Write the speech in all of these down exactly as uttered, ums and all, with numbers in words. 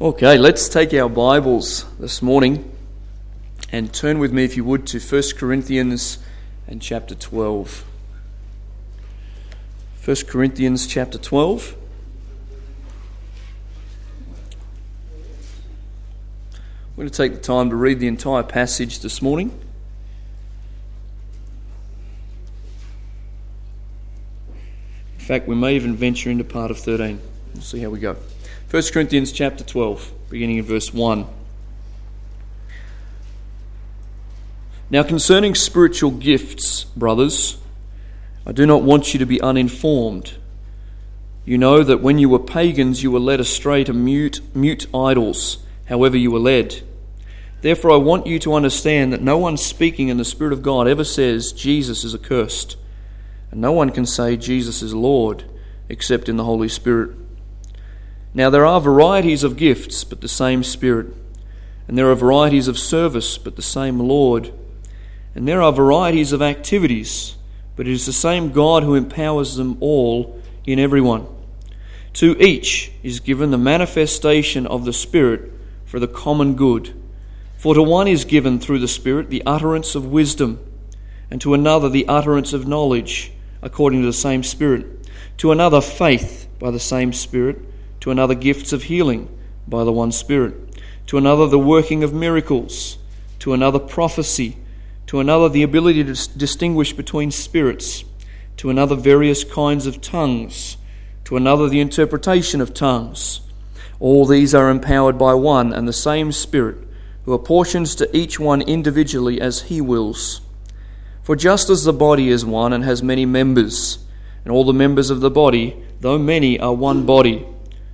Okay, let's take our Bibles this morning and turn with me, if you would, to First Corinthians and chapter twelve. First Corinthians chapter twelve. We're going to take the time to read the entire passage this morning. In fact, we may even venture into part of thirteen. We'll see how we go. First Corinthians chapter twelve, beginning in verse one. Now concerning spiritual gifts, brothers, I do not want you to be uninformed. You know that when you were pagans, you were led astray to mute, mute idols, however you were led. Therefore I want you to understand that no one speaking in the Spirit of God ever says Jesus is accursed, and no one can say Jesus is Lord except in the Holy Spirit. Now there are varieties of gifts, but the same Spirit. And there are varieties of service, but the same Lord. And there are varieties of activities, but it is the same God who empowers them all in everyone. To each is given the manifestation of the Spirit for the common good. For to one is given through the Spirit the utterance of wisdom, and to another the utterance of knowledge, according to the same Spirit. To another faith by the same Spirit. To another gifts of healing by the one Spirit, to another the working of miracles, to another prophecy, to another the ability to dis- distinguish between spirits, to another various kinds of tongues, to another the interpretation of tongues. All these are empowered by one and the same Spirit, who apportions to each one individually as he wills. For just as the body is one and has many members, and all the members of the body, though many, are one body,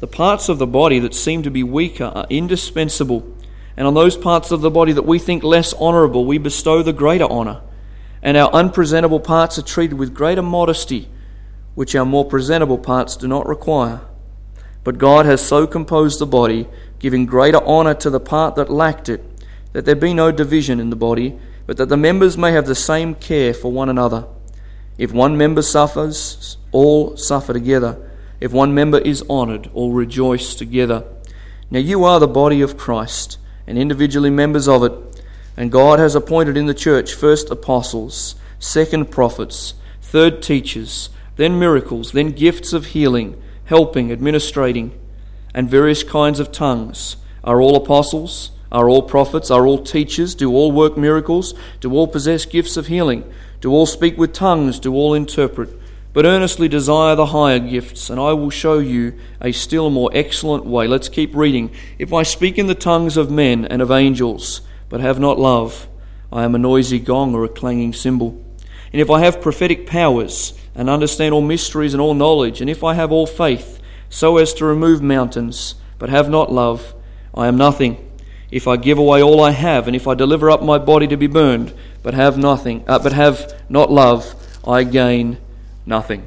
the parts of the body that seem to be weaker are indispensable, and on those parts of the body that we think less honourable we bestow the greater honour, and our unpresentable parts are treated with greater modesty, which our more presentable parts do not require. But God has so composed the body, giving greater honour to the part that lacked it, that there be no division in the body, but that the members may have the same care for one another. If one member suffers, all suffer together. If one member is honoured, all rejoice together. Now you are the body of Christ, and individually members of it. And God has appointed in the church first apostles, second prophets, third teachers, then miracles, then gifts of healing, helping, administrating, and various kinds of tongues. Are all apostles? Are all prophets? Are all teachers? Do all work miracles? Do all possess gifts of healing? Do all speak with tongues? Do all interpret? But earnestly desire the higher gifts, and I will show you a still more excellent way. Let's keep reading. If I speak in the tongues of men and of angels, but have not love, I am a noisy gong or a clanging cymbal. And if I have prophetic powers, and understand all mysteries and all knowledge, and if I have all faith, so as to remove mountains, but have not love, I am nothing. If I give away all I have, and if I deliver up my body to be burned, but have nothing, uh, but have not love, I gain nothing.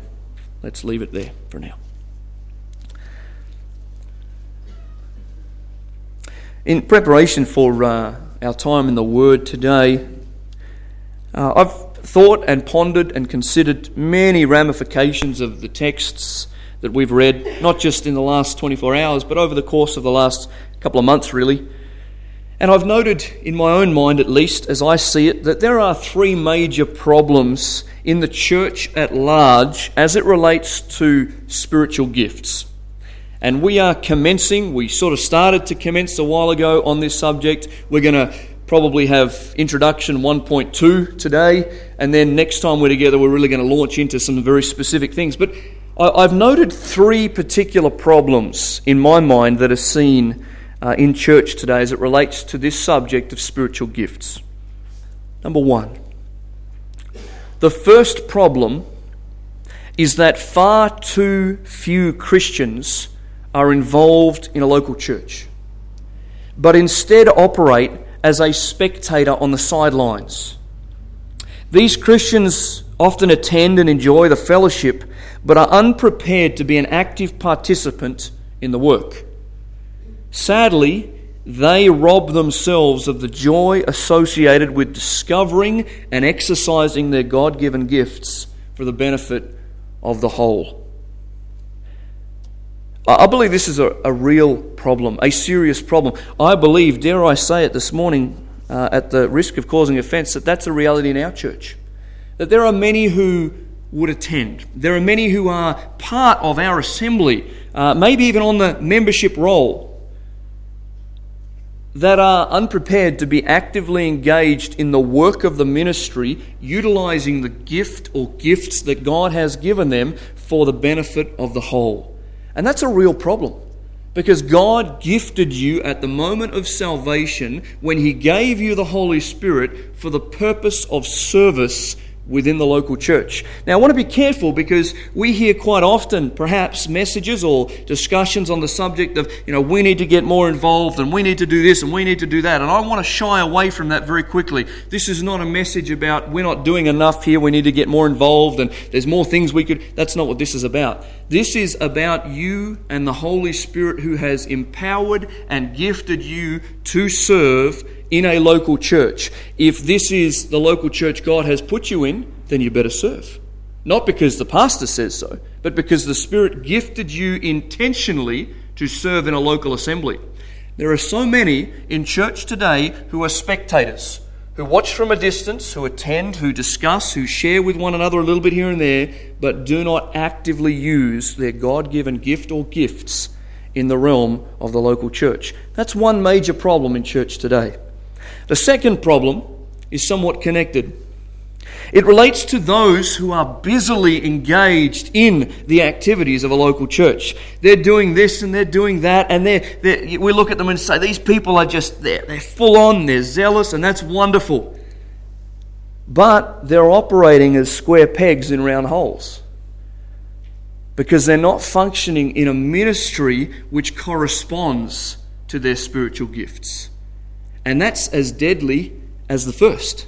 Let's leave it there for now. In preparation for uh, our time in the Word today, uh, I've thought and pondered and considered many ramifications of the texts that we've read, not just in the last twenty-four hours, but over the course of the last couple of months, really. And I've noted, in my own mind at least, as I see it, that there are three major problems in the church at large as it relates to spiritual gifts. And we are commencing, we sort of started to commence a while ago on this subject. We're going to probably have introduction one point two today, and then next time we're together we're really going to launch into some very specific things. But I've noted three particular problems in my mind that are seen uh, in church today as it relates to this subject of spiritual gifts. Number one, the first problem is that far too few Christians are involved in a local church, but instead operate as a spectator on the sidelines. These Christians often attend and enjoy the fellowship, but are unprepared to be an active participant in the work. Sadly, they rob themselves of the joy associated with discovering and exercising their God-given gifts for the benefit of the whole. I believe this is a, a real problem, a serious problem. I believe, dare I say it this morning, uh, at the risk of causing offence, that that's a reality in our church. That there are many who would attend. There are many who are part of our assembly, uh, maybe even on the membership roll, that are unprepared to be actively engaged in the work of the ministry, utilising the gift or gifts that God has given them for the benefit of the whole. And that's a real problem, because God gifted you at the moment of salvation when He gave you the Holy Spirit for the purpose of service within the local church. Now, I want to be careful, because we hear quite often perhaps messages or discussions on the subject of, you know, we need to get more involved and we need to do this and we need to do that. And I want to shy away from that very quickly. This is not a message about we're not doing enough here, we need to get more involved and there's more things we could... That's not what this is about. This is about you and the Holy Spirit who has empowered and gifted you to serve in a local church. If this is the local church God has put you in, then you better serve. Not because the pastor says so, but because the Spirit gifted you intentionally to serve in a local assembly. There are so many in church today who are spectators, who watch from a distance, who attend, who discuss, who share with one another a little bit here and there, but do not actively use their God-given gift or gifts in the realm of the local church. That's one major problem in church today. The second problem is somewhat connected. It relates to those who are busily engaged in the activities of a local church. They're doing this and they're doing that, and they're, they're, we look at them and say, these people are just, they're, they're full on, they're zealous, and that's wonderful. But they're operating as square pegs in round holes, because they're not functioning in a ministry which corresponds to their spiritual gifts. And that's as deadly as the first.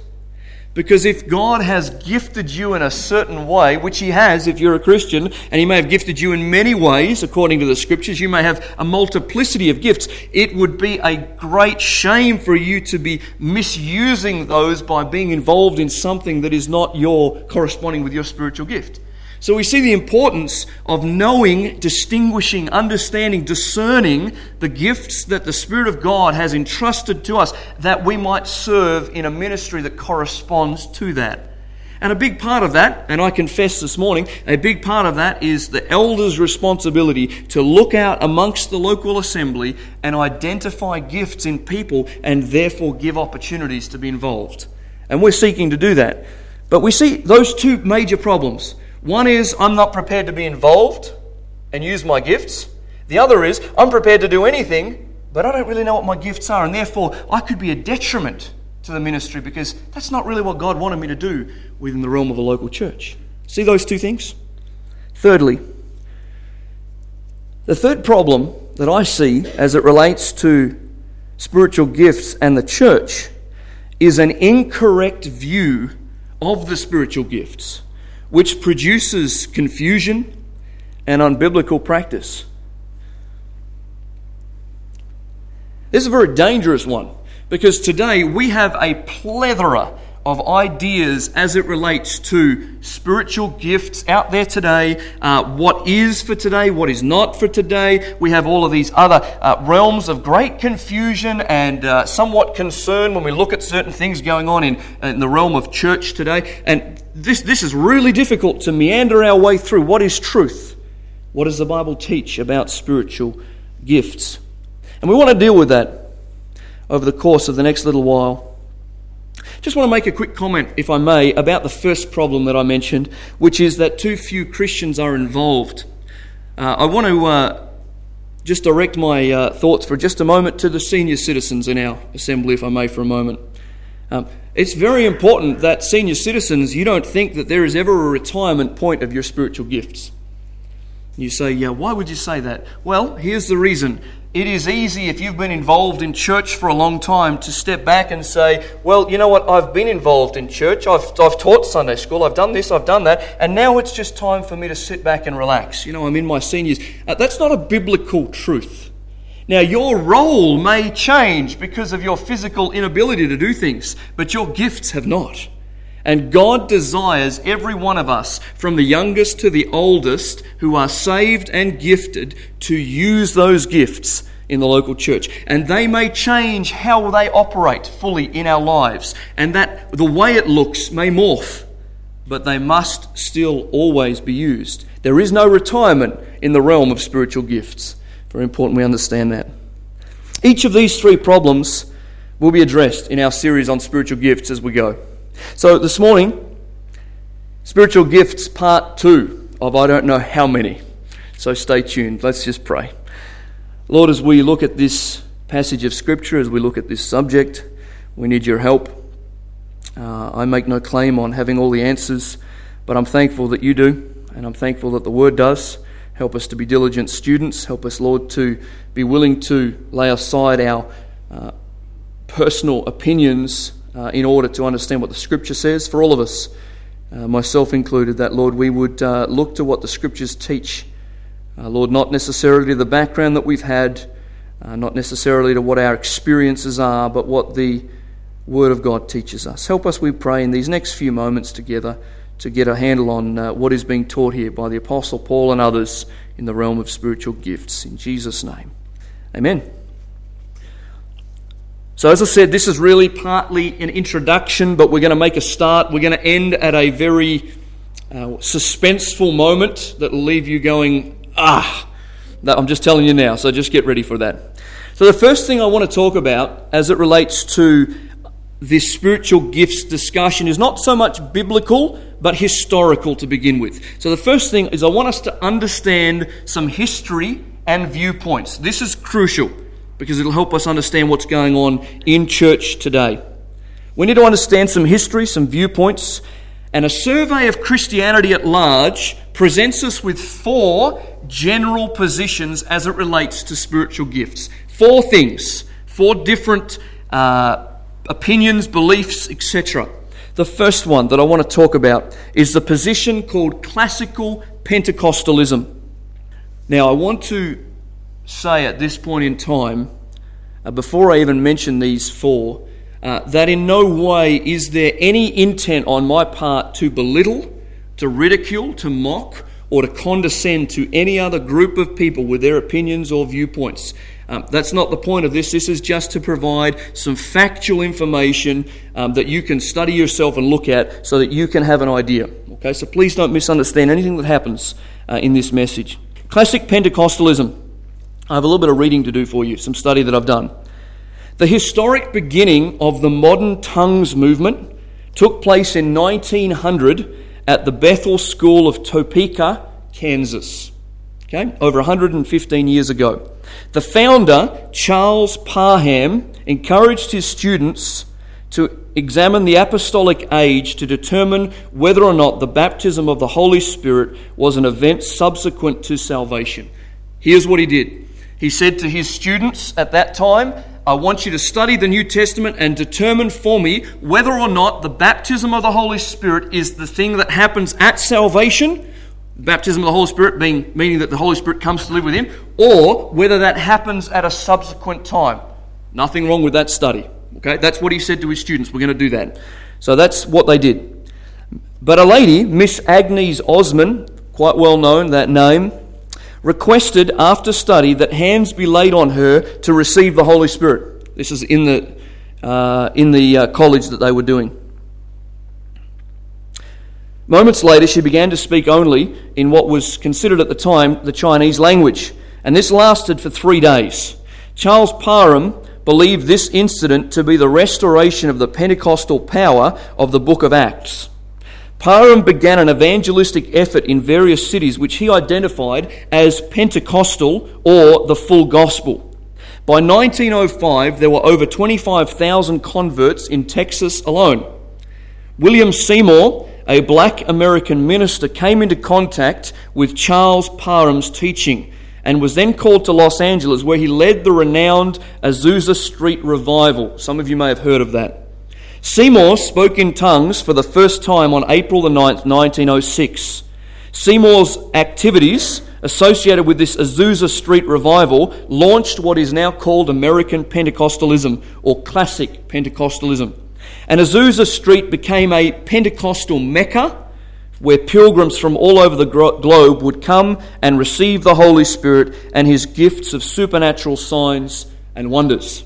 Because if God has gifted you in a certain way, which He has if you're a Christian, and He may have gifted you in many ways, according to the Scriptures, you may have a multiplicity of gifts, it would be a great shame for you to be misusing those by being involved in something that is not your corresponding with your spiritual gift. So we see the importance of knowing, distinguishing, understanding, discerning the gifts that the Spirit of God has entrusted to us, that we might serve in a ministry that corresponds to that. And a big part of that, and I confess this morning, a big part of that is the elders' responsibility to look out amongst the local assembly and identify gifts in people and therefore give opportunities to be involved. And we're seeking to do that. But we see those two major problems. One is, I'm not prepared to be involved and use my gifts. The other is, I'm prepared to do anything, but I don't really know what my gifts are, and therefore I could be a detriment to the ministry, because that's not really what God wanted me to do within the realm of a local church. See those two things? Thirdly, the third problem that I see as it relates to spiritual gifts and the church is an incorrect view of the spiritual gifts, which produces confusion and unbiblical practice. This is a very dangerous one, because today we have a plethora of ideas as it relates to spiritual gifts out there today, uh, what is for today, what is not for today. We have all of these other uh, realms of great confusion and uh, somewhat concern when we look at certain things going on in, in the realm of church today. And this, this is really difficult to meander our way through. What is truth? What does the Bible teach about spiritual gifts? And we want to deal with that over the course of the next little while. Just want to make a quick comment, if I may, about the first problem that I mentioned, which is that too few Christians are involved. Uh, I want to uh, just direct my uh, thoughts for just a moment to the senior citizens in our assembly, if I may, for a moment. Um, it's very important that senior citizens, you don't think that there is ever a retirement point of your spiritual gifts. You say, yeah, why would you say that? Well, here's the reason. It is easy, if you've been involved in church for a long time, to step back and say, well, you know what, I've been involved in church, I've I've taught Sunday school, I've done this, I've done that, and now it's just time for me to sit back and relax. You know, I'm in my seniors. Uh, that's not a biblical truth. Now, your role may change because of your physical inability to do things, but your gifts have not. And God desires every one of us, from the youngest to the oldest, who are saved and gifted, to use those gifts in the local church. And they may change how they operate fully in our lives, and that the way it looks may morph, but they must still always be used. There is no retirement in the realm of spiritual gifts. Very important we understand that. Each of these three problems will be addressed in our series on spiritual gifts as we go. So this morning, spiritual gifts part two of I don't know how many. So stay tuned. Let's just pray. Lord, as we look at this passage of Scripture, as we look at this subject, we need your help. Uh, I make no claim on having all the answers, but I'm thankful that you do, and I'm thankful that the Word does. Help us to be diligent students. Help us, Lord, to be willing to lay aside our uh, personal opinions uh, in order to understand what the Scripture says. For all of us, uh, myself included, that, Lord, we would uh, look to what the Scriptures teach. Uh, Lord, not necessarily the background that we've had, uh, not necessarily to what our experiences are, but what the Word of God teaches us. Help us, we pray, in these next few moments together, to get a handle on uh, what is being taught here by the Apostle Paul and others in the realm of spiritual gifts. In Jesus' name, amen. So as I said, this is really partly an introduction, but we're going to make a start. We're going to end at a very uh, suspenseful moment that will leave you going, ah, that I'm just telling you now, so just get ready for that. So the first thing I want to talk about as it relates to this spiritual gifts discussion is not so much biblical, but historical to begin with. So the first thing is I want us to understand some history and viewpoints. This is crucial because it'll help us understand what's going on in church today. We need to understand some history, some viewpoints, and a survey of Christianity at large presents us with four general positions as it relates to spiritual gifts. Four things, four different uh, opinions, beliefs, et cetera. The first one that I want to talk about is the position called classical Pentecostalism. Now, I want to say at this point in time, uh, before I even mention these four, uh, that in no way is there any intent on my part to belittle, to ridicule, to mock, or to condescend to any other group of people with their opinions or viewpoints. Um, that's not the point of this. This is just to provide some factual information um, that you can study yourself and look at so that you can have an idea. Okay, so please don't misunderstand anything that happens uh, in this message. Classic Pentecostalism. I have a little bit of reading to do for you, some study that I've done. The historic beginning of the modern tongues movement took place in nineteen hundred at the Bethel School of Topeka, Kansas. Okay, over one hundred fifteen years ago. The founder, Charles Parham, encouraged his students to examine the apostolic age to determine whether or not the baptism of the Holy Spirit was an event subsequent to salvation. Here's what he did. He said to his students at that time, I want you to study the New Testament and determine for me whether or not the baptism of the Holy Spirit is the thing that happens at salvation, baptism of the Holy Spirit being meaning that the Holy Spirit comes to live with him, or whether that happens at a subsequent time. Nothing wrong with that study. Okay, that's what he said to his students. We're going to do that. So that's what they did. But a lady, Miss Agnes Ozman, quite well known, that name, requested after study that hands be laid on her to receive the Holy Spirit. This is in the uh, in the uh, college that they were doing. Moments later, she began to speak only in what was considered at the time the Chinese language, and this lasted for three days. Charles Parham believed this incident to be the restoration of the Pentecostal power of the Book of Acts. Parham began an evangelistic effort in various cities which he identified as Pentecostal or the full gospel. By nineteen oh five, there were over twenty-five thousand converts in Texas alone. William Seymour, a black American minister, came into contact with Charles Parham's teaching and was then called to Los Angeles, where he led the renowned Azusa Street Revival. Some of you may have heard of that. Seymour spoke in tongues for the first time on April the ninth, nineteen oh six. Seymour's activities associated with this Azusa Street Revival launched what is now called American Pentecostalism, or classic Pentecostalism. And Azusa Street became a Pentecostal Mecca, where pilgrims from all over the globe would come and receive the Holy Spirit and his gifts of supernatural signs and wonders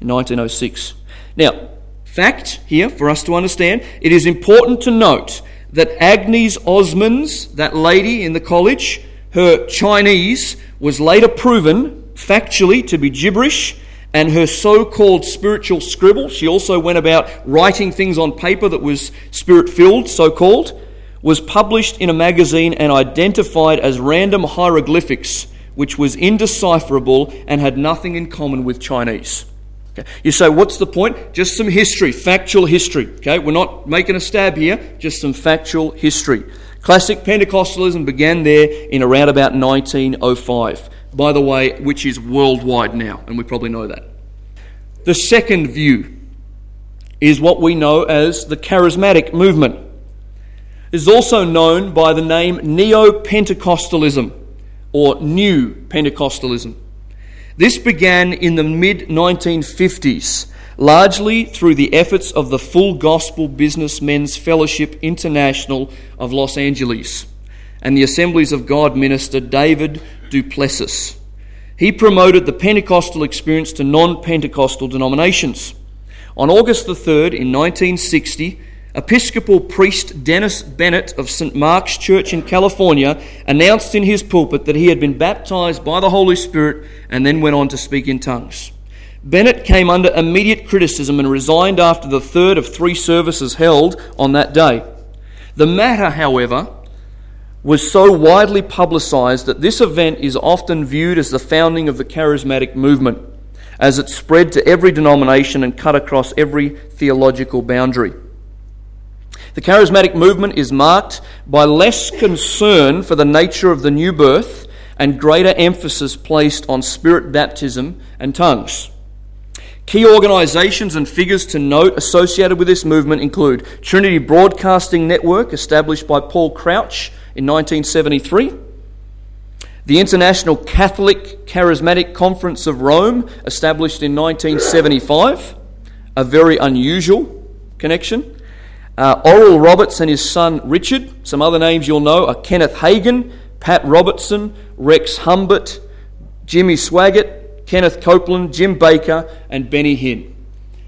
in nineteen oh six. Now, fact here for us to understand, it is important to note that Agnes Ozman's, that lady in the college, her Chinese was later proven factually to be gibberish, and her so-called spiritual scribble, she also went about writing things on paper that was spirit-filled, so-called, was published in a magazine and identified as random hieroglyphics, which was indecipherable and had nothing in common with Chinese. Okay. You say, what's the point? Just some history, factual history. Okay, we're not making a stab here, just some factual history. Classic Pentecostalism began there in around about nineteen oh five, by the way, which is worldwide now, and we probably know that. The second view is what we know as the charismatic movement. It is also known by the name Neo-Pentecostalism or New Pentecostalism. This began in the mid nineteen fifties, largely through the efforts of the Full Gospel Businessmen's Fellowship International of Los Angeles and the Assemblies of God minister David Duplessis. He promoted the Pentecostal experience to non-Pentecostal denominations. On August the third in nineteen sixty, Episcopal priest Dennis Bennett of Saint Mark's Church in California announced in his pulpit that he had been baptized by the Holy Spirit and then went on to speak in tongues. Bennett came under immediate criticism and resigned after the third of three services held on that day. The matter, however, was so widely publicized that this event is often viewed as the founding of the charismatic movement, as it spread to every denomination and cut across every theological boundary. The charismatic movement is marked by less concern for the nature of the new birth and greater emphasis placed on spirit baptism and tongues. Key organizations and figures to note associated with this movement include Trinity Broadcasting Network, established by Paul Crouch in nineteen seventy-three, the International Catholic Charismatic Conference of Rome, established in nineteen seventy-five, a very unusual connection, uh, Oral Roberts and his son Richard. Some other names you'll know are Kenneth Hagen, Pat Robertson, Rex Humbert, Jimmy Swaggart, Kenneth Copeland, Jim Baker, and Benny Hinn.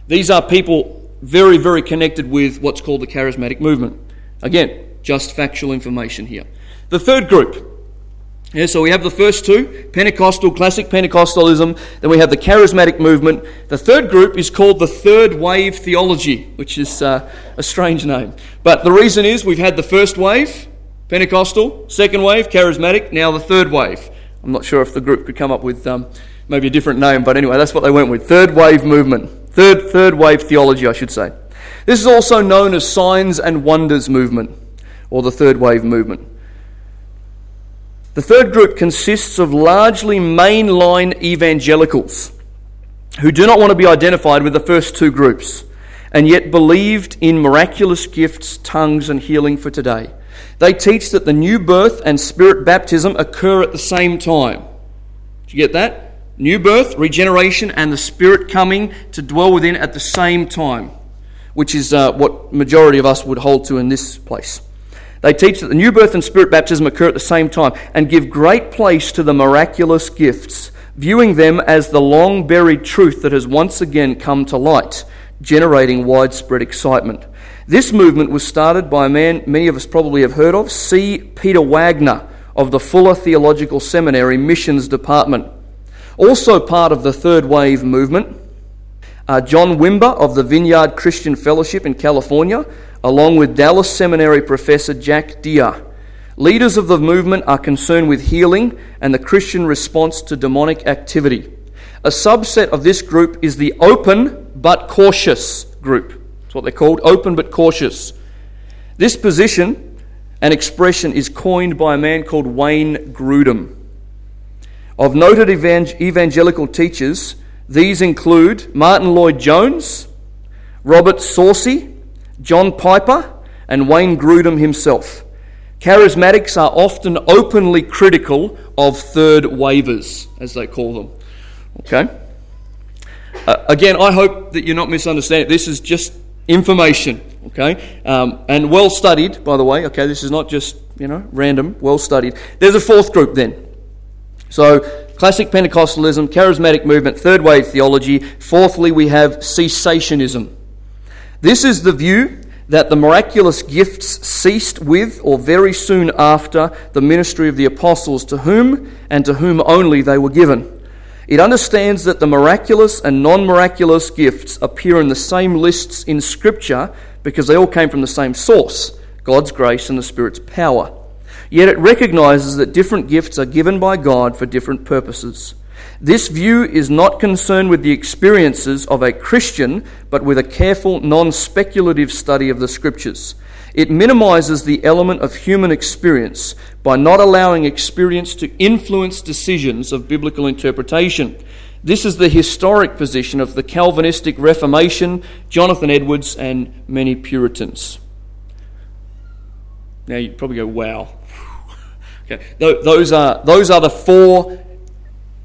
These are people very, very connected with what's called the charismatic movement. Again, just factual information here. The third group. Yeah, so we have the first two, Pentecostal, classic Pentecostalism, then we have the charismatic movement. The third group is called the third wave theology, which is uh, a strange name. But the reason is we've had the first wave, Pentecostal, second wave, charismatic, now the third wave. I'm not sure if the group could come up with um, maybe a different name, but anyway, that's what they went with. Third wave movement. Third third wave theology, I should say. This is also known as signs and wonders movement, or the third wave movement. The third group consists of largely mainline evangelicals who do not want to be identified with the first two groups, and yet believed in miraculous gifts, tongues, and healing for today. They teach that the new birth and spirit baptism occur at the same time. Do you get that? New birth, regeneration, and the Spirit coming to dwell within at the same time, which is uh, what majority of us would hold to in this place. They teach that the new birth and spirit baptism occur at the same time and give great place to the miraculous gifts, viewing them as the long-buried truth that has once again come to light, generating widespread excitement. This movement was started by a man many of us probably have heard of, C. Peter Wagner of the Fuller Theological Seminary Missions Department. Also part of the Third Wave movement, uh, John Wimber of the Vineyard Christian Fellowship in California, along with Dallas Seminary professor Jack Deere. Leaders of the movement are concerned with healing and the Christian response to demonic activity. A subset of this group is the open but cautious group. That's what they're called, open but cautious. This position and expression is coined by a man called Wayne Grudem. Of noted evang- evangelical teachers, these include Martin Lloyd-Jones, Robert Saucy, John Piper, and Wayne Grudem himself. Charismatics are often openly critical of third waivers, as they call them. Okay. Uh, again, I hope that you're not misunderstanding. This is just information, okay, um, and well studied, by the way. Okay, this is not just, you know, random. Well studied. There's a fourth group then. So, classic Pentecostalism, charismatic movement, third wave theology. Fourthly, we have cessationism. This is the view that the miraculous gifts ceased with or very soon after the ministry of the apostles, to whom and to whom only they were given. It understands that the miraculous and non-miraculous gifts appear in the same lists in Scripture because they all came from the same source, God's grace and the Spirit's power. Yet it recognizes that different gifts are given by God for different purposes. This view is not concerned with the experiences of a Christian, but with a careful, non-speculative study of the Scriptures. It minimizes the element of human experience by not allowing experience to influence decisions of biblical interpretation. This is the historic position of the Calvinistic Reformation, Jonathan Edwards, and many Puritans. Now you'd probably go, wow. Okay. Those are, those are the four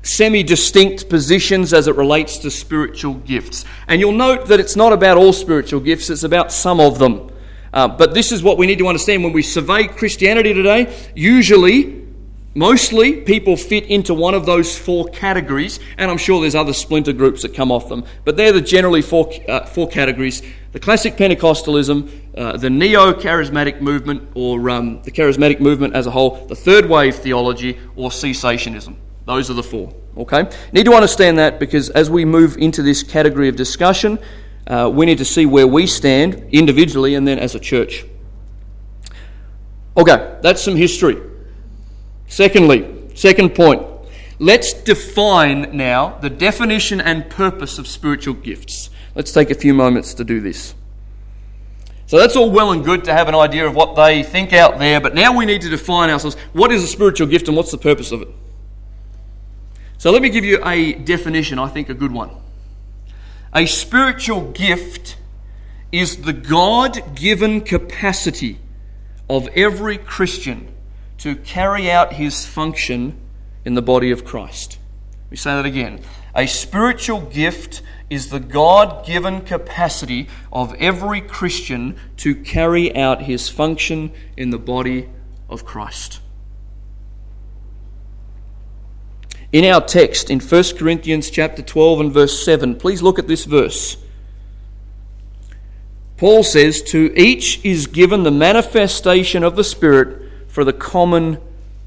semi-distinct positions as it relates to spiritual gifts. And you'll note that it's not about all spiritual gifts, it's about some of them. Uh, but this is what we need to understand when we survey Christianity today. Usually, mostly, people fit into one of those four categories, and I'm sure there's other splinter groups that come off them. But they're the generally four, uh, four categories. The classic Pentecostalism, uh, the neo-charismatic movement, or um, the charismatic movement as a whole, the third wave theology, or cessationism. Those are the four, okay? Need to understand that, because as we move into this category of discussion, uh, we need to see where we stand individually and then as a church. Okay, that's some history. Secondly, second point, let's define now the definition and purpose of spiritual gifts. Let's take a few moments to do this. So that's all well and good to have an idea of what they think out there, but now we need to define ourselves. What is a spiritual gift and what's the purpose of it? So let me give you a definition, I think a good one. A spiritual gift is the God-given capacity of every Christian to carry out his function in the body of Christ. Let me say that again. A spiritual gift is the God-given capacity of every Christian to carry out his function in the body of Christ. In our text, in First Corinthians chapter twelve and verse seven, please look at this verse. Paul says, "To each is given the manifestation of the Spirit for the common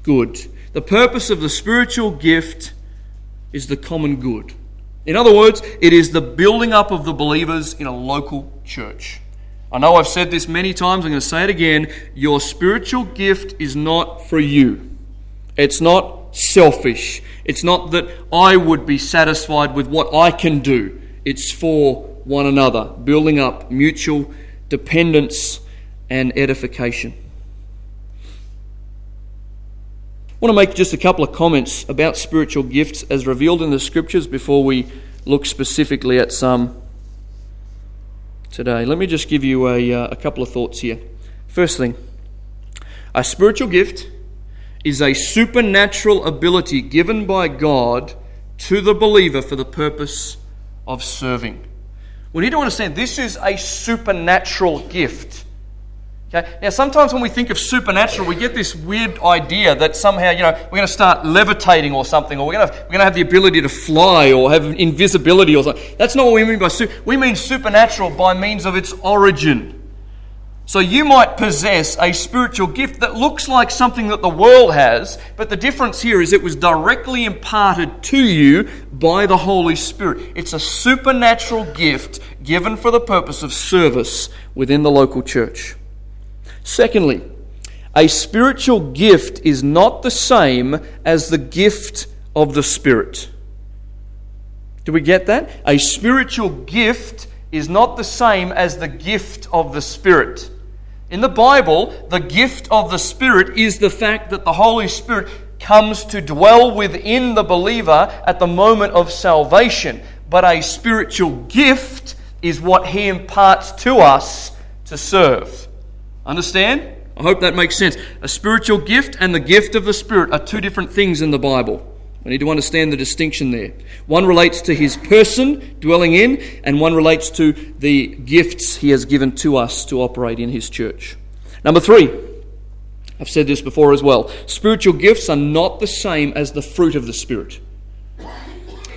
good." The purpose of the spiritual gift is the common good. In other words, it is the building up of the believers in a local church. I know I've said this many times, I'm going to say it again. Your spiritual gift is not for you. It's not selfish. It's not that I would be satisfied with what I can do. It's for one another, building up mutual dependence and edification. I want to make just a couple of comments about spiritual gifts as revealed in the Scriptures before we look specifically at some today. Let me just give you a, uh, a couple of thoughts here. First thing, a spiritual gift is a supernatural ability given by God to the believer for the purpose of serving. We need to understand this is a supernatural gift. Okay? Now, sometimes when we think of supernatural, we get this weird idea that somehow, you know, we're going to start levitating or something, or we're going to we're going to have the ability to fly or have invisibility or something. That's not what we mean by super. We mean supernatural by means of its origin. So you might possess a spiritual gift that looks like something that the world has, but the difference here is it was directly imparted to you by the Holy Spirit. It's a supernatural gift given for the purpose of service within the local church. Secondly, a spiritual gift is not the same as the gift of the Spirit. Do we get that? A spiritual gift is not the same as the gift of the Spirit. In the Bible, the gift of the Spirit is the fact that the Holy Spirit comes to dwell within the believer at the moment of salvation. But a spiritual gift is what He imparts to us to serve. Understand? I hope that makes sense. A spiritual gift and the gift of the Spirit are two different things in the Bible. We need to understand the distinction there. One relates to His person dwelling in, and one relates to the gifts He has given to us to operate in His church. Number three, I've said this before as well, spiritual gifts are not the same as the fruit of the Spirit.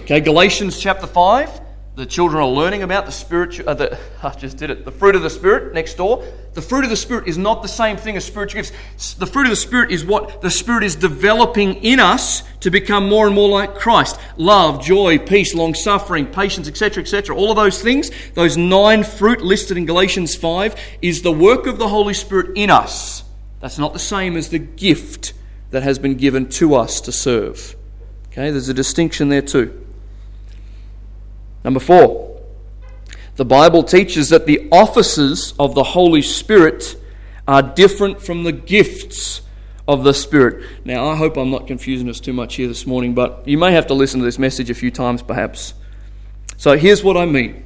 Okay, Galatians chapter five, the children are learning about the spiritual, uh, the, I just did it, the fruit of the Spirit next door. The fruit of the Spirit is not the same thing as spiritual gifts. The fruit of the Spirit is what the Spirit is developing in us to become more and more like Christ. Love, joy, peace, long-suffering, patience, et cetera, et cetera. All of those things, those nine fruit listed in Galatians five, is the work of the Holy Spirit in us. That's not the same as the gift that has been given to us to serve. Okay, there's a distinction there too. Number four, the Bible teaches that the offices of the Holy Spirit are different from the gifts of the Spirit. Now, I hope I'm not confusing us too much here this morning, but you may have to listen to this message a few times perhaps. So here's what I mean.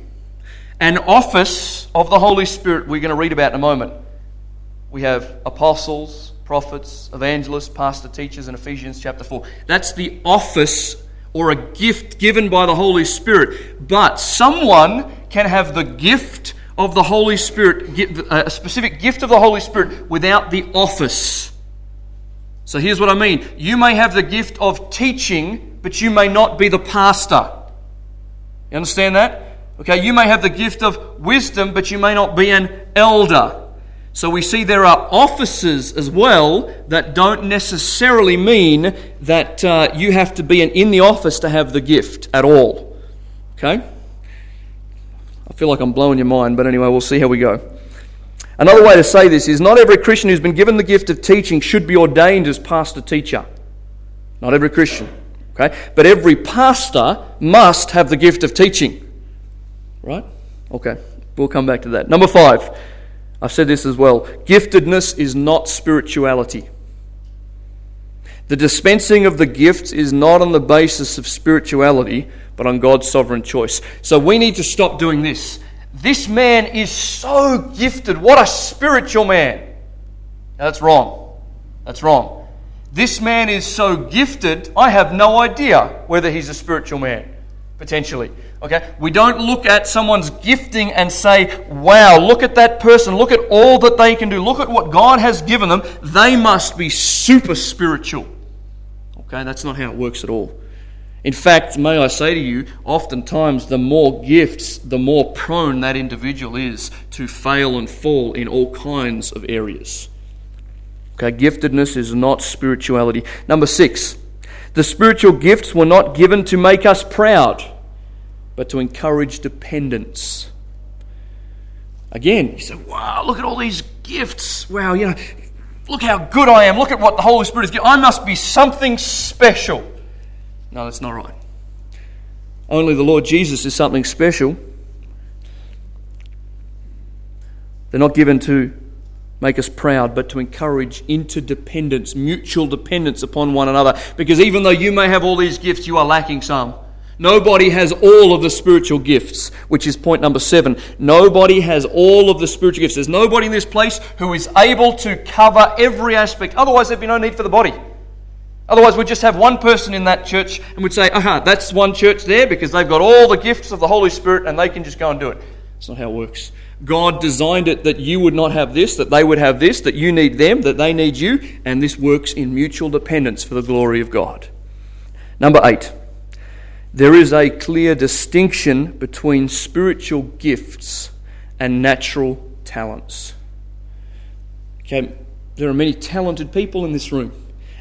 An office of the Holy Spirit we're going to read about in a moment. We have apostles, prophets, evangelists, pastors, teachers in Ephesians chapter four. That's the office of or a gift given by the Holy Spirit. But someone can have the gift of the Holy Spirit, a specific gift of the Holy Spirit, without the office. So here's what I mean. You may have the gift of teaching, but you may not be the pastor. You understand that? Okay, you may have the gift of wisdom, but you may not be an elder. So we see there are offices as well that don't necessarily mean that uh, you have to be an, in the office to have the gift at all. Okay? I feel like I'm blowing your mind, but anyway, we'll see how we go. Another way to say this is not every Christian who's been given the gift of teaching should be ordained as pastor-teacher. Not every Christian. Okay? But every pastor must have the gift of teaching. Right? Okay. We'll come back to that. Number five. I've said this as well. Giftedness is not spirituality. The dispensing of the gifts is not on the basis of spirituality, but on God's sovereign choice. So we need to stop doing this. This man is so gifted. What a spiritual man. Now, that's wrong. That's wrong. This man is so gifted, I have no idea whether he's a spiritual man, potentially. Okay, we don't look at someone's gifting and say, wow, look at that person, look at all that they can do, look at what God has given them, they must be super spiritual. Okay, that's not how it works at all. In fact, may I say to you, oftentimes the more gifts, the more prone that individual is to fail and fall in all kinds of areas. Okay, giftedness is not spirituality. Number six, the spiritual gifts were not given to make us proud, but to encourage dependence. Again, you say, wow, look at all these gifts. Wow, you know, look how good I am. Look at what the Holy Spirit has given. I must be something special. No, that's not right. Only the Lord Jesus is something special. They're not given to make us proud, but to encourage interdependence, mutual dependence upon one another. Because even though you may have all these gifts, you are lacking some. Nobody has all of the spiritual gifts, which is point number seven. Nobody has all of the spiritual gifts. There's nobody in this place who is able to cover every aspect. Otherwise, there'd be no need for the body. Otherwise, we'd just have one person in that church and we'd say, aha, that's one church there because they've got all the gifts of the Holy Spirit and they can just go and do it. That's not how it works. God designed it that you would not have this, that they would have this, that you need them, that they need you, and this works in mutual dependence for the glory of God. Number eight. There is a clear distinction between spiritual gifts and natural talents. Okay, there are many talented people in this room,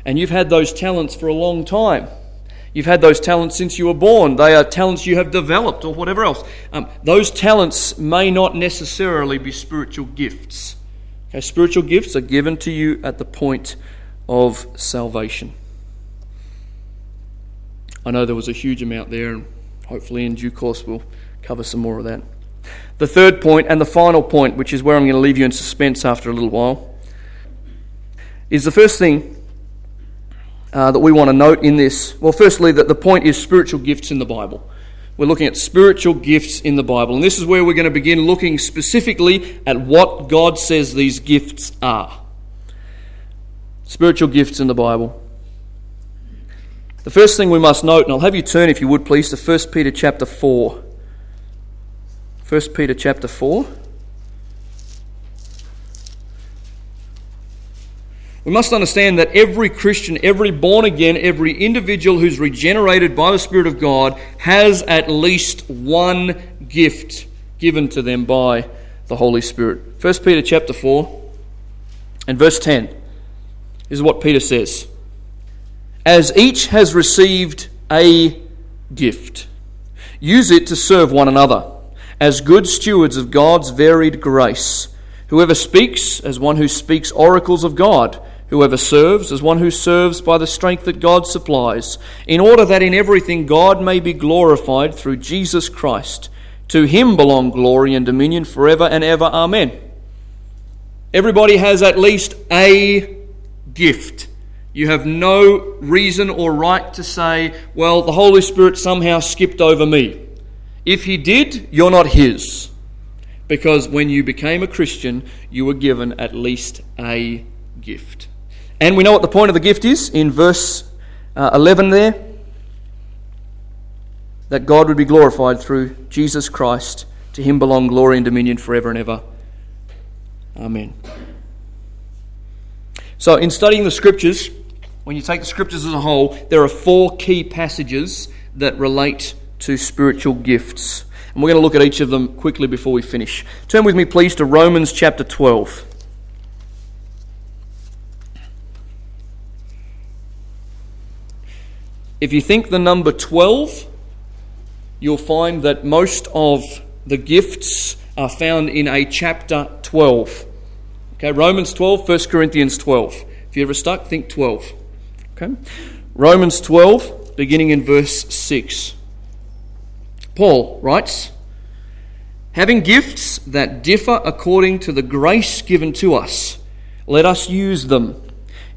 and you've had those talents for a long time. You've had those talents since you were born. They are talents you have developed or whatever else. Um, those talents may not necessarily be spiritual gifts. Okay, spiritual gifts are given to you at the point of salvation. I know there was a huge amount there, and hopefully in due course we'll cover some more of that. The third point and the final point, which is where I'm going to leave you in suspense after a little while, is the first thing Uh, that we want to note in this. Well, firstly, that the point is spiritual gifts in the Bible. We're looking at spiritual gifts in the Bible. And this is where we're going to begin looking specifically at what God says these gifts are. Spiritual gifts in the Bible. The first thing we must note, and I'll have you turn, if you would please, to First Peter chapter four. First Peter chapter four. We must understand that every Christian, every born again, every individual who's regenerated by the Spirit of God has at least one gift given to them by the Holy Spirit. First Peter chapter four and verse ten is what Peter says. As each has received a gift, use it to serve one another as good stewards of God's varied grace. Whoever speaks, as one who speaks oracles of God. Whoever serves, as one who serves by the strength that God supplies, in order that in everything God may be glorified through Jesus Christ. To him belong glory and dominion forever and ever. Amen. Everybody has at least a gift. You have no reason or right to say, well, the Holy Spirit somehow skipped over me. If he did, you're not his. Because when you became a Christian, you were given at least a gift. And we know what the point of the gift is in verse uh, eleven there. That God would be glorified through Jesus Christ. To him belong glory and dominion forever and ever. Amen. So in studying the Scriptures, when you take the Scriptures as a whole, there are four key passages that relate to spiritual gifts. And we're going to look at each of them quickly before we finish. Turn with me, please, to Romans chapter twelve. If you think the number twelve, you'll find that most of the gifts are found in a chapter twelve. Okay, Romans twelve, First Corinthians twelve. If you're ever stuck, think twelve. Okay, Romans twelve, beginning in verse six. Paul writes, having gifts that differ according to the grace given to us, let us use them.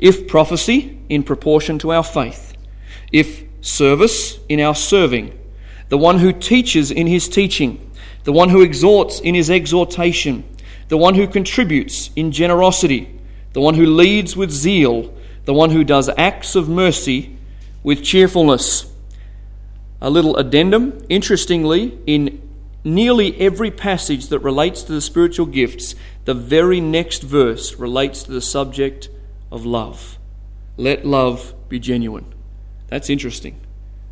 If prophecy, in proportion to our faith. If service, in our serving. The one who teaches, in his teaching. The one who exhorts, in his exhortation. The one who contributes, in generosity. The one who leads with zeal. The one who does acts of mercy with cheerfulness. A little addendum. Interestingly, in nearly every passage that relates to the spiritual gifts, the very next verse relates to the subject of love. Let love be genuine. That's interesting.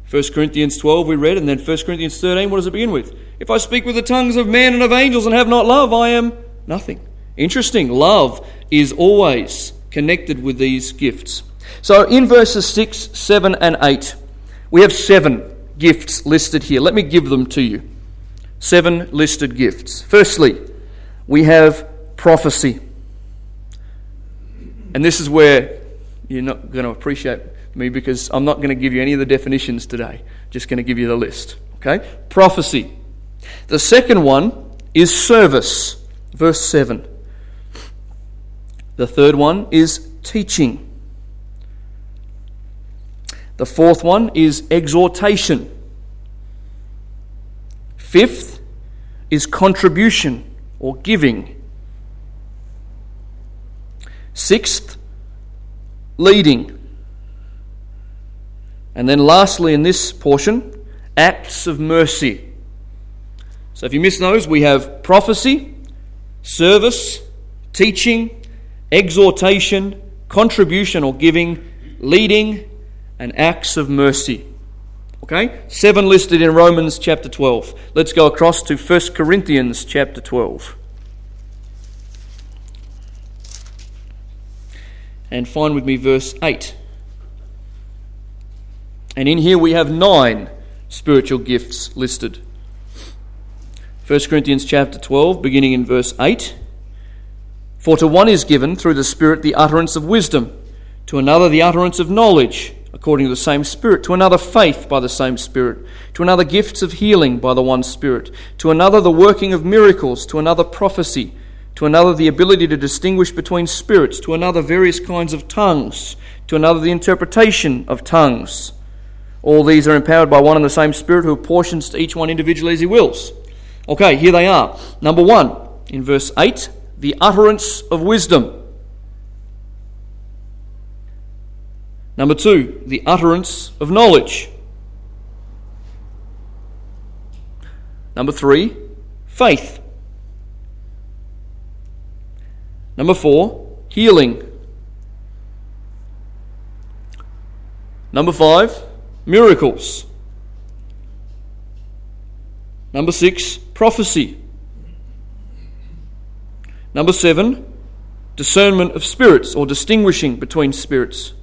First Corinthians twelve we read, and then First Corinthians thirteen, what does it begin with? If I speak with the tongues of men and of angels and have not love, I am nothing. Interesting. Love is always connected with these gifts. So in verses six, seven, and eight, we have seven gifts listed here. Let me give them to you. Seven listed gifts. Firstly, we have prophecy. And this is where you're not going to appreciate me, because I'm not going to give you any of the definitions today. I'm just going to give you the list. Okay? Prophecy. The second one is service. Verse seven. The third one is teaching. The fourth one is exhortation. Fifth is contribution or giving. Sixth, leading. And then lastly in this portion, acts of mercy. So if you miss those, we have prophecy, service, teaching, exhortation, contribution or giving, leading, and acts of mercy. Okay? Seven listed in Romans chapter twelve. Let's go across to First Corinthians chapter twelve. and find with me verse eight. And in here we have nine spiritual gifts listed. First Corinthians chapter twelve, beginning in verse eight. For to one is given through the Spirit the utterance of wisdom, to another the utterance of knowledge, according to the same Spirit, to another faith by the same Spirit, to another gifts of healing by the one Spirit, to another the working of miracles, to another prophecy, to another the ability to distinguish between spirits, to another various kinds of tongues, to another the interpretation of tongues. All these are empowered by one and the same Spirit, who apportions to each one individually as he wills. Okay, here they are. Number one, in verse eight, the utterance of wisdom. Number two, the utterance of knowledge. Number three, faith. Number four, healing. Number five, miracles. Number six, prophecy. Number seven, discernment of spirits or distinguishing between spirits.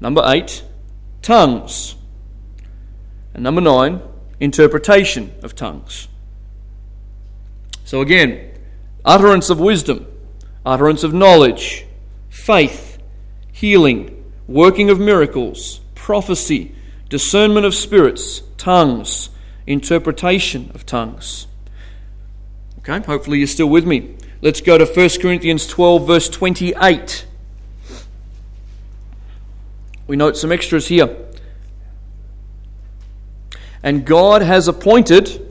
Number eight, tongues. And number nine, interpretation of tongues. So again, utterance of wisdom, utterance of knowledge, faith, healing, working of miracles, prophecy, discernment of spirits, tongues, interpretation of tongues. Okay, hopefully you're still with me. Let's go to First Corinthians twelve, verse twenty-eight. We note some extras here. And God has appointed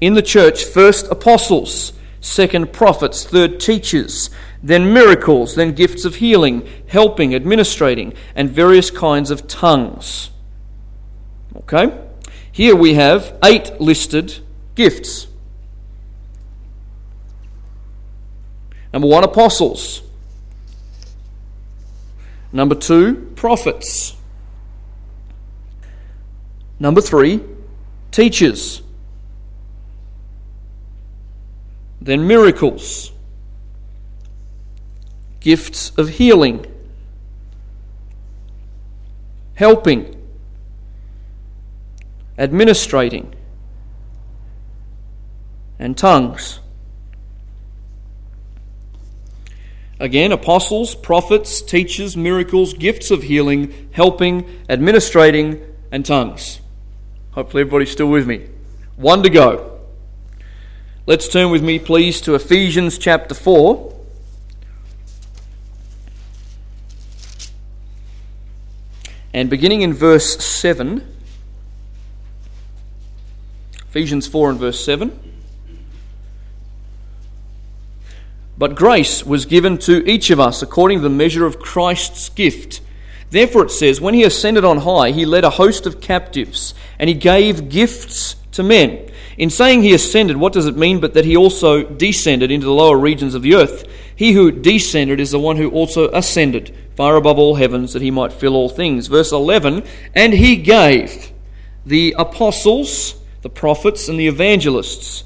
in the church first apostles, second prophets, third teachers, then miracles, then gifts of healing, helping, administrating, and various kinds of tongues. Okay? Here we have eight listed gifts. Number one, apostles. Number two, prophets. Number three, teachers. Then miracles. Gifts of healing. Helping. Administrating. And tongues. Again, apostles, prophets, teachers, miracles, gifts of healing, helping, administrating, and tongues. Hopefully everybody's still with me. One to go. Let's turn with me, please, to Ephesians chapter four. And beginning in verse seven. Ephesians four and verse seven. But grace was given to each of us according to the measure of Christ's gift. Therefore it says, when he ascended on high, he led a host of captives, and he gave gifts to men. In saying he ascended, what does it mean but that he also descended into the lower regions of the earth? He who descended is the one who also ascended far above all heavens, that he might fill all things. Verse eleven, and he gave the apostles, the prophets, and the evangelists,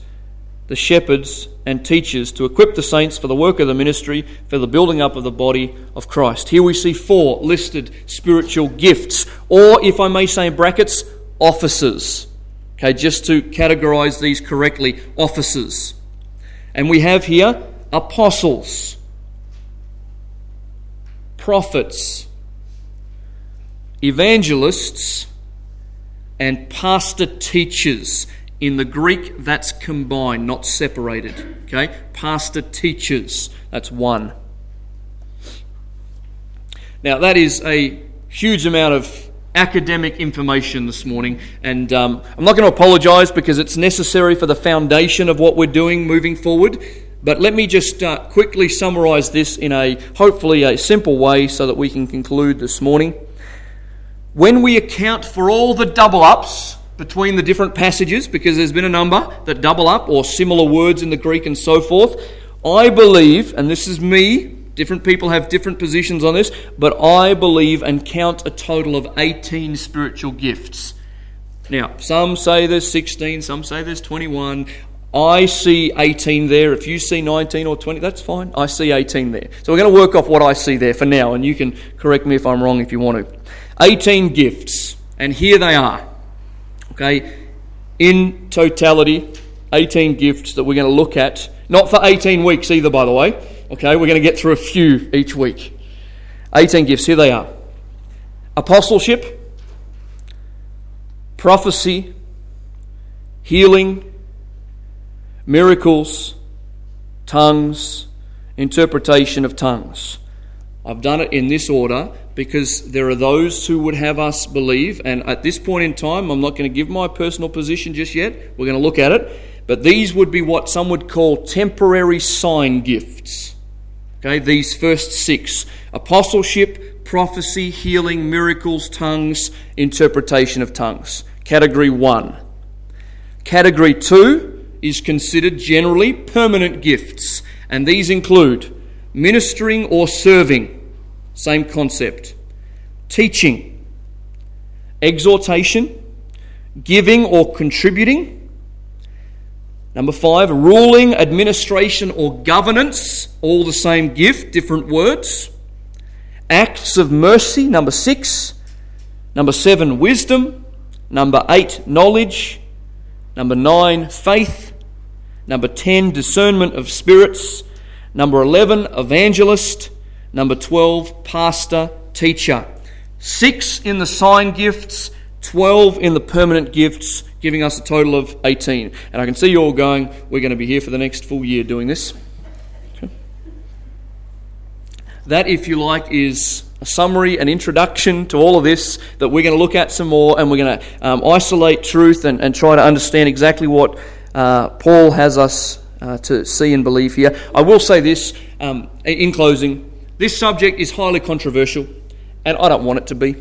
the shepherds and teachers, to equip the saints for the work of the ministry, for the building up of the body of Christ. Here we see four listed spiritual gifts, or if I may say in brackets, offices. Okay, just to categorize these correctly, offices. And we have here apostles, prophets, evangelists, and pastor teachers. In the Greek, that's combined, not separated. Okay? Pastor teachers, that's one. Now, that is a huge amount of academic information this morning, and um, I'm not going to apologise because it's necessary for the foundation of what we're doing moving forward, but let me just uh, quickly summarise this in a, hopefully, a simple way so that we can conclude this morning. When we account for all the double-ups between the different passages, because there's been a number that double up or similar words in the Greek and so forth, I believe, and this is me, different people have different positions on this, but I believe and count a total of eighteen spiritual gifts. Now, some say there's sixteen, some say there's twenty-one. I see eighteen there. If you see nineteen or twenty, that's fine. I see eighteen there. So we're going to work off what I see there for now, and you can correct me if I'm wrong if you want to. eighteen gifts, and here they are. Okay, in totality, eighteen gifts that we're going to look at. Not for eighteen weeks either, by the way. Okay, we're going to get through a few each week. eighteen gifts, here they are. Apostleship, prophecy, healing, miracles, tongues, interpretation of tongues. I've done it in this order because there are those who would have us believe, and at this point in time, I'm not going to give my personal position just yet. We're going to look at it. But these would be what some would call temporary sign gifts. Okay, these first six. Apostleship, prophecy, healing, miracles, tongues, interpretation of tongues. Category one. Category two is considered generally permanent gifts, and these include ministering or serving, same concept, teaching, exhortation, giving or contributing. Number five, ruling, administration or governance, all the same gift, different words. Acts of mercy, number six. Number seven, wisdom. Number eight, knowledge. Number nine, faith. Number ten, discernment of spirits. Number eleven, evangelist. Number twelve, pastor, teacher. Six in the sign gifts, twelve in the permanent gifts, giving us a total of eighteen. And I can see you all going, we're going to be here for the next full year doing this. Okay. That, if you like, is a summary, an introduction to all of this that we're going to look at some more, and we're going to um, isolate truth and, and try to understand exactly what Uh, Paul has us uh, to see and believe here. I will say this um, in closing. This subject is highly controversial, and I don't want it to be.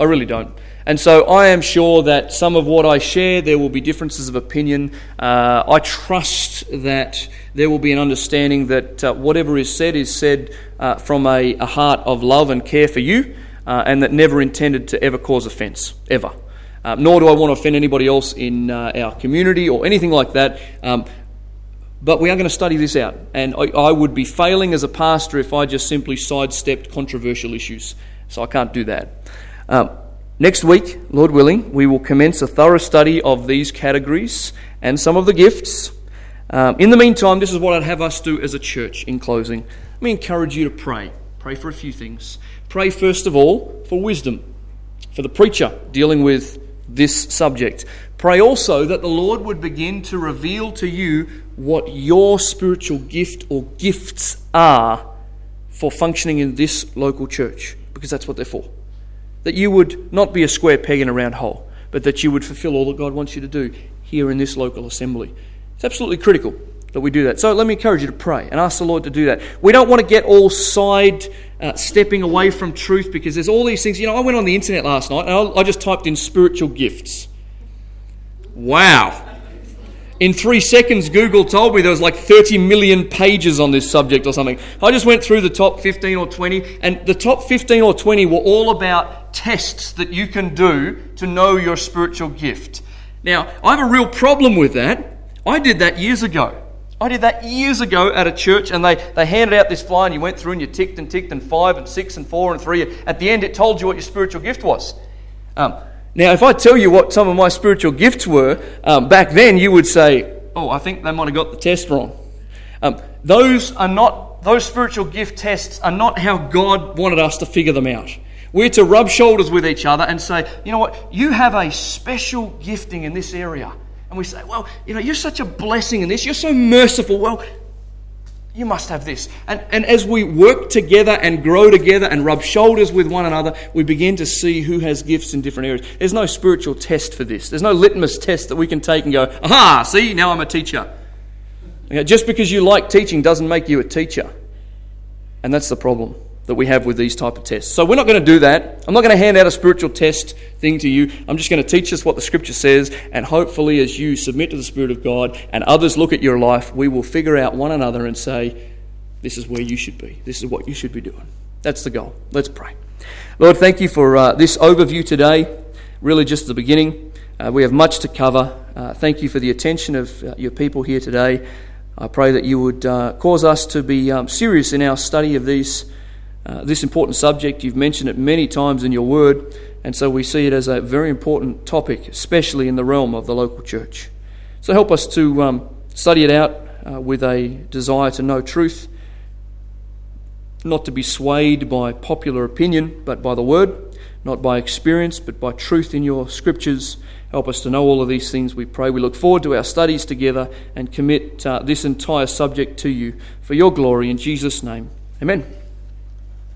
I really don't. And so I am sure that some of what I share, there will be differences of opinion. Uh, I trust that there will be an understanding that uh, whatever is said is said uh, from a, a heart of love and care for you, uh, and that never intended to ever cause offence, ever. Uh, nor do I want to offend anybody else in uh, our community or anything like that. Um, but we are going to study this out. And I, I would be failing as a pastor if I just simply sidestepped controversial issues. So I can't do that. Um, next week, Lord willing, we will commence a thorough study of these categories and some of the gifts. Um, in the meantime, this is what I'd have us do as a church in closing. Let me encourage you to pray. Pray for a few things. Pray first of all for wisdom, for the preacher dealing with this subject. Pray also that the Lord would begin to reveal to you what your spiritual gift or gifts are for functioning in this local church, because that's what they're for. That you would not be a square peg in a round hole, but that you would fulfill all that God wants you to do here in this local assembly. It's absolutely critical that we do that. So let me encourage you to pray and ask the Lord to do that. We don't want to get all side uh, stepping away from truth, because there's all these things. You know, I went on the internet last night and I just typed in spiritual gifts. Wow. In three seconds, Google told me there was like thirty million pages on this subject or something. I just went through the top fifteen or twenty, and the top fifteen or twenty were all about tests that you can do to know your spiritual gift. Now, I have a real problem with that. I did that years ago. I did that years ago at a church, and they, they handed out this flyer, and you went through and you ticked and ticked, and five and six and four and three. At the end, it told you what your spiritual gift was. Um, now, if I tell you what some of my spiritual gifts were, um, back then you would say, oh, I think they might have got the test wrong. Um, those are not, those spiritual gift tests are not how God wanted us to figure them out. We're to rub shoulders with each other and say, you know what, you have a special gifting in this area. And we say, well, you know, you're such a blessing in this. You're so merciful. Well, you must have this. And and as we work together and grow together and rub shoulders with one another, we begin to see who has gifts in different areas. There's no spiritual test for this. There's no litmus test that we can take and go, aha, see, now I'm a teacher. Okay, just because you like teaching doesn't make you a teacher. And that's the problem that we have with these type of tests. So we're not going to do that. I'm not going to hand out a spiritual test thing to you. I'm just going to teach us what the Scripture says, and hopefully as you submit to the Spirit of God and others look at your life, we will figure out one another and say, this is where you should be. This is what you should be doing. That's the goal. Let's pray. Lord, thank you for uh, this overview today, really just the beginning. Uh, we have much to cover. Uh, thank you for the attention of uh, your people here today. I pray that you would uh, cause us to be um, serious in our study of these, uh, this important subject. You've mentioned it many times in your word, and so we see it as a very important topic, especially in the realm of the local church. So help us to um, study it out uh, with a desire to know truth, not to be swayed by popular opinion, but by the word, not by experience, but by truth in your scriptures. Help us to know all of these things, we pray. We look forward to our studies together and commit uh, this entire subject to you for your glory in Jesus' name. Amen.